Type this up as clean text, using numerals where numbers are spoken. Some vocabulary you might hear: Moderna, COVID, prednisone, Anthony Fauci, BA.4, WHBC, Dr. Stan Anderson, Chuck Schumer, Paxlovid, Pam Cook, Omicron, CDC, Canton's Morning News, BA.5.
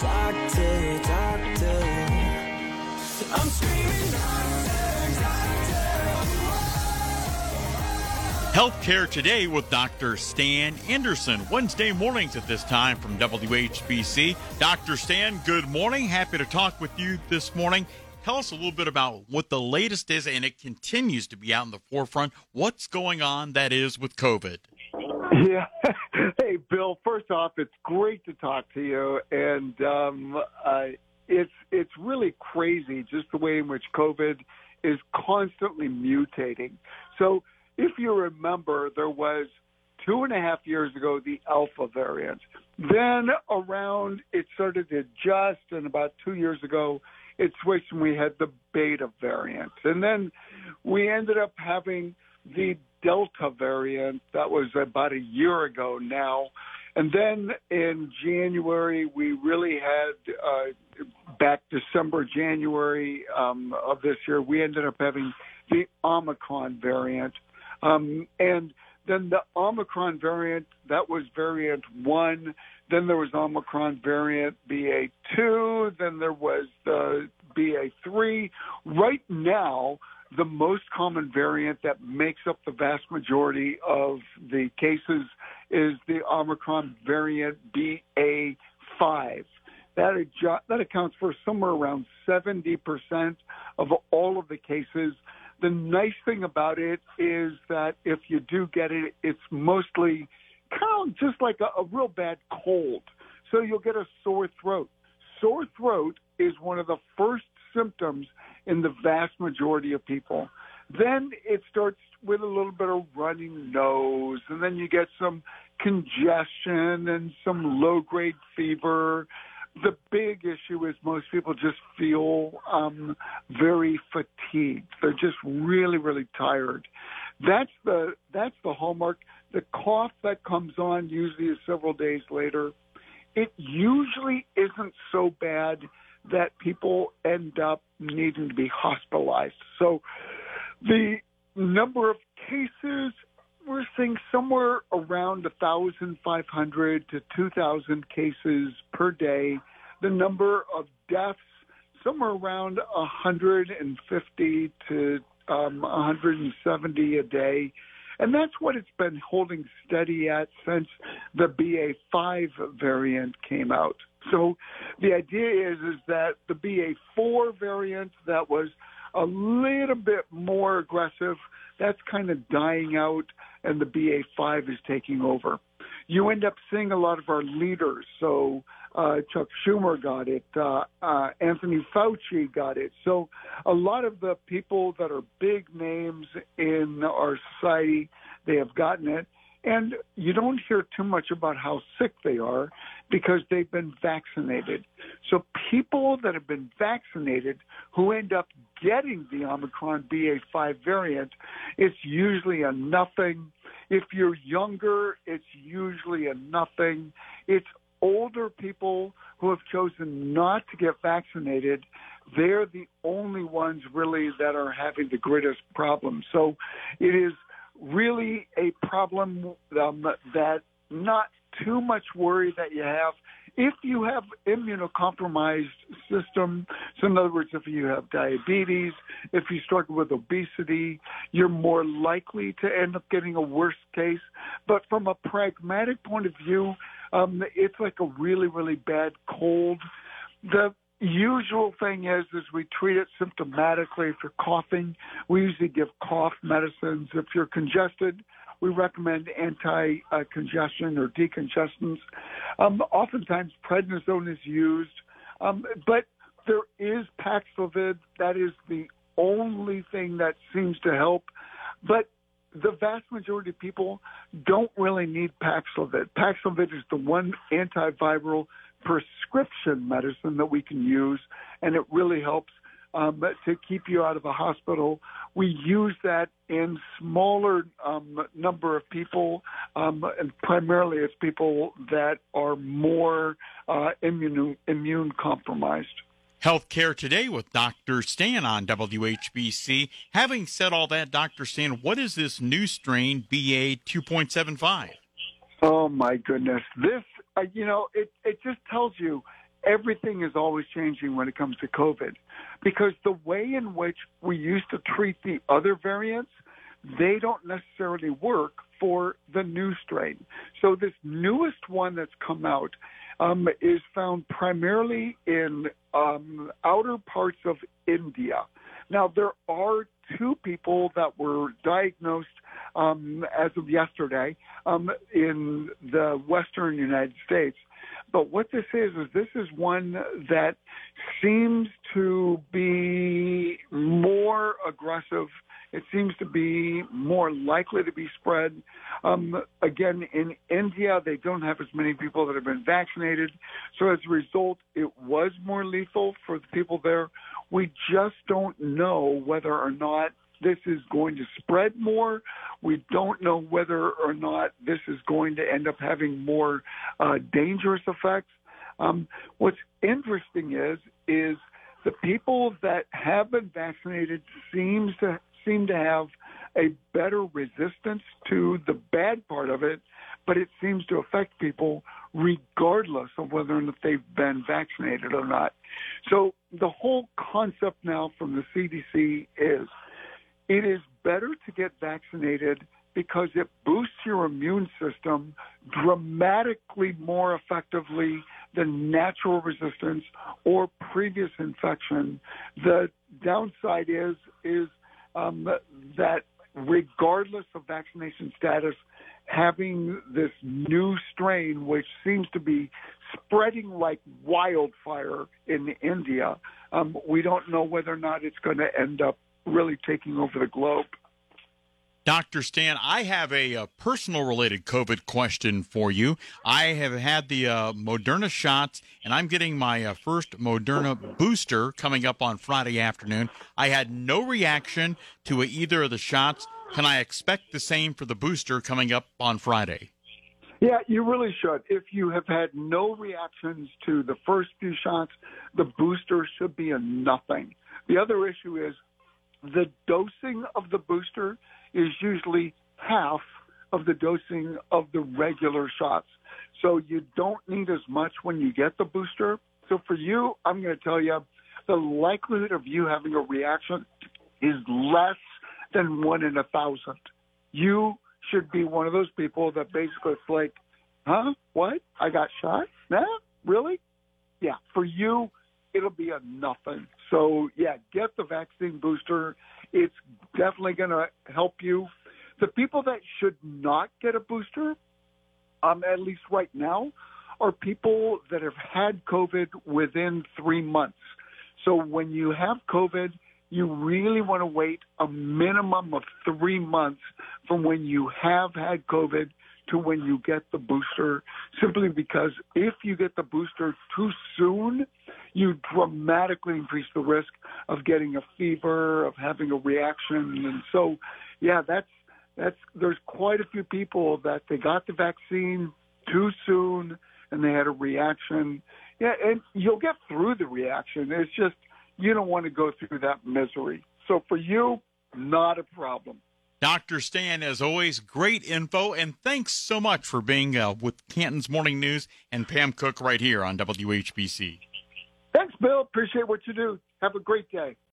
Doctor, doctor, I'm screaming doctor, doctor. Healthcare Today with Dr. Stan Anderson, Wednesday mornings at this time from WHBC. Dr. Stan, good morning. Happy to talk with you this morning. Tell us a little bit about what the latest is, and it continues to be out in the forefront. What's going on, that is, with COVID? Yeah. Hey, Bill, first off, it's great to talk to you. And it's really crazy just the way in which COVID is constantly mutating. So if you remember, there was 2.5 years ago the alpha variant. Then around it started to adjust, and about 2 years ago it switched and we had the beta variant. And then we ended up having the Delta variant. That was about a year ago now. And then in January, we really had, back December, January of this year, we ended up having the Omicron variant. And then the Omicron variant, that was variant 1. Then there was Omicron variant BA.2. Then there was the BA.3. Right now, the most common variant that makes up the vast majority of the cases is the Omicron variant BA.5. That accounts for somewhere around 70% of all of the cases. The nice thing about it is that if you do get it, it's mostly kind of just like a real bad cold. So you'll get a sore throat. Sore throat is one of the first symptoms in the vast majority of people. Then it starts with a little bit of running nose, and then you get some congestion and some low-grade fever. The big issue is most people just feel very fatigued. They're just really, really tired. That's the hallmark. The cough that comes on usually is several days later. It usually isn't so bad that people end up needing to be hospitalized. So the number of cases, we're seeing somewhere around 1,500 to 2,000 cases per day. The number of deaths, somewhere around 150 to 170 a day. And that's what it's been holding steady at since the BA.5 variant came out. So the idea is that the BA.4 variant that was a little bit more aggressive, that's kind of dying out, and the BA.5 is taking over. You end up seeing a lot of our leaders. So Chuck Schumer got it. Anthony Fauci got it. So a lot of the people that are big names in our society, they have gotten it. And you don't hear too much about how sick they are because they've been vaccinated. So people that have been vaccinated who end up getting the Omicron BA.5 variant, it's usually a nothing. If you're younger, it's usually a nothing. It's older people who have chosen not to get vaccinated. They're the only ones really that are having the greatest problem. So it is really a problem that not too much worry that you have if you have immunocompromised system. So in other words, if you have diabetes, if you struggle with obesity, you're more likely to end up getting a worse case. But from a pragmatic point of view, it's like a really, really bad cold. The usual thing is we treat it symptomatically. If you're coughing, we usually give cough medicines. If you're congested, we recommend anti-congestion or decongestants. Oftentimes, prednisone is used, but there is Paxlovid. That is the only thing that seems to help. But the vast majority of people don't really need Paxlovid. Paxlovid is the one antiviral prescription medicine that we can use, and it really helps to keep you out of the hospital. We use that in smaller number of people, and primarily it's people that are more immune compromised. Healthcare Today with Dr. Stan on WHBC. Having said all that, Dr. Stan, what is this new strain, BA.2.75? Oh, my goodness. This, it just tells you everything is always changing when it comes to COVID, because the way in which we used to treat the other variants, they don't necessarily work for the new strain. So this newest one that's come out is found primarily in outer parts of India. Now, there are two people that were diagnosed as of yesterday in the western United States. But what this is this is one that seems to be more aggressive. It seems to be more likely to be spread. Again, in India, they don't have as many people that have been vaccinated. So as a result, it was more lethal for the people there. We just don't know whether or not this is going to spread more. We don't know whether or not this is going to end up having more dangerous effects. What's interesting is the people that have been vaccinated seem to have a better resistance to the bad part of it, but it seems to affect people regardless of whether or not they've been vaccinated or not. So the whole concept now from the CDC is it is better to get vaccinated because it boosts your immune system dramatically more effectively than natural resistance or previous infection. The downside is that regardless of vaccination status, having this new strain, which seems to be spreading like wildfire in India, we don't know whether or not it's going to end up really taking over the globe. Dr. Stan, I have a personal related COVID question for you. I have had the Moderna shots, and I'm getting my first Moderna booster coming up on Friday afternoon. I had no reaction to either of the shots. Can I expect the same for the booster coming up on Friday? Yeah, you really should. If you have had no reactions to the first few shots, the booster should be a nothing. The other issue is the dosing of the booster is usually half of the dosing of the regular shots. So you don't need as much when you get the booster. So for you, I'm going to tell you, the likelihood of you having a reaction is less than 1 in 1,000. You should be one of those people that basically it's like, huh, what? I got shot? Nah, really? Yeah, for you, it'll be a nothing. So, yeah, get the vaccine booster. It's definitely going to help you. The people that should not get a booster, at least right now, are people that have had COVID within 3 months. So when you have COVID, you really want to wait a minimum of 3 months from when you have had COVID to when you get the booster, simply because if you get the booster too soon, you dramatically increase the risk of getting a fever, of having a reaction. And so, yeah, there's quite a few people that they got the vaccine too soon and they had a reaction. Yeah, and you'll get through the reaction. It's just you don't want to go through that misery. So for you, not a problem. Dr. Stan, as always, great info, and thanks so much for being with Canton's Morning News and Pam Cook right here on WHBC. Thanks, Bill. Appreciate what you do. Have a great day.